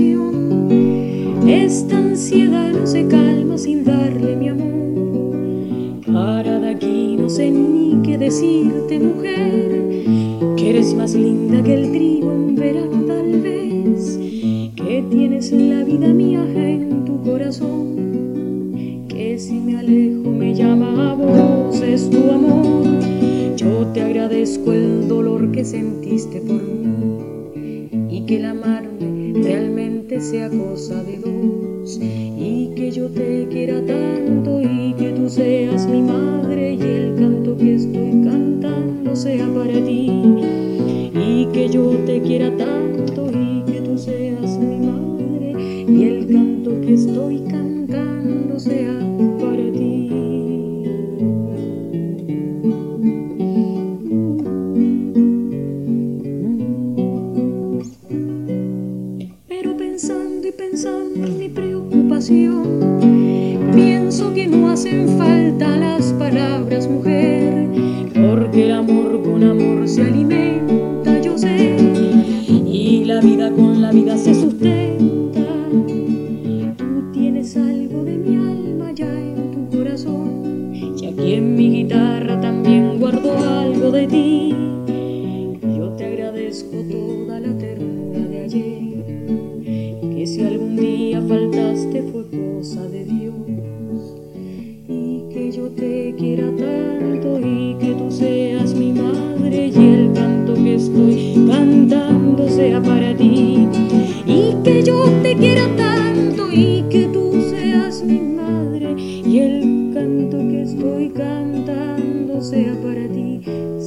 canción. Esta ansiedad no se calma sin darle mi amor. Cara de aquí no sé ni qué decirte, mujer, que eres más linda que el trigo en verano tal vez, que tienes la vida mía en tu corazón, que si me alejo me llama a vos, es tu amor. Yo te agradezco el dolor que sentiste por mí, y que el amarme realmente sea cosa de dos, y que yo te quiera tanto y que tú seas mi madre, y el canto que estoy cantando sea para ti, y que yo te quiera tanto y que tú seas mi madre, y el canto que estoy cantando sea para ti. Pensando en mi preocupación, pienso que no hacen falta las palabras, mujer, porque el amor con amor se alimenta, yo sé, y la vida con la vida se sustenta. Tú tienes algo de mi alma ya en tu corazón, y aquí en mi guitarra también guardo algo de ti. Yo te agradezco toda la ternura de ayer, que si algún día faltaste fue cosa de Dios, y que yo te quiera tanto y que tú seas mi madre, y el canto que estoy cantando sea para ti, y que yo te quiera tanto y que tú seas mi madre, y el canto que estoy cantando sea para ti.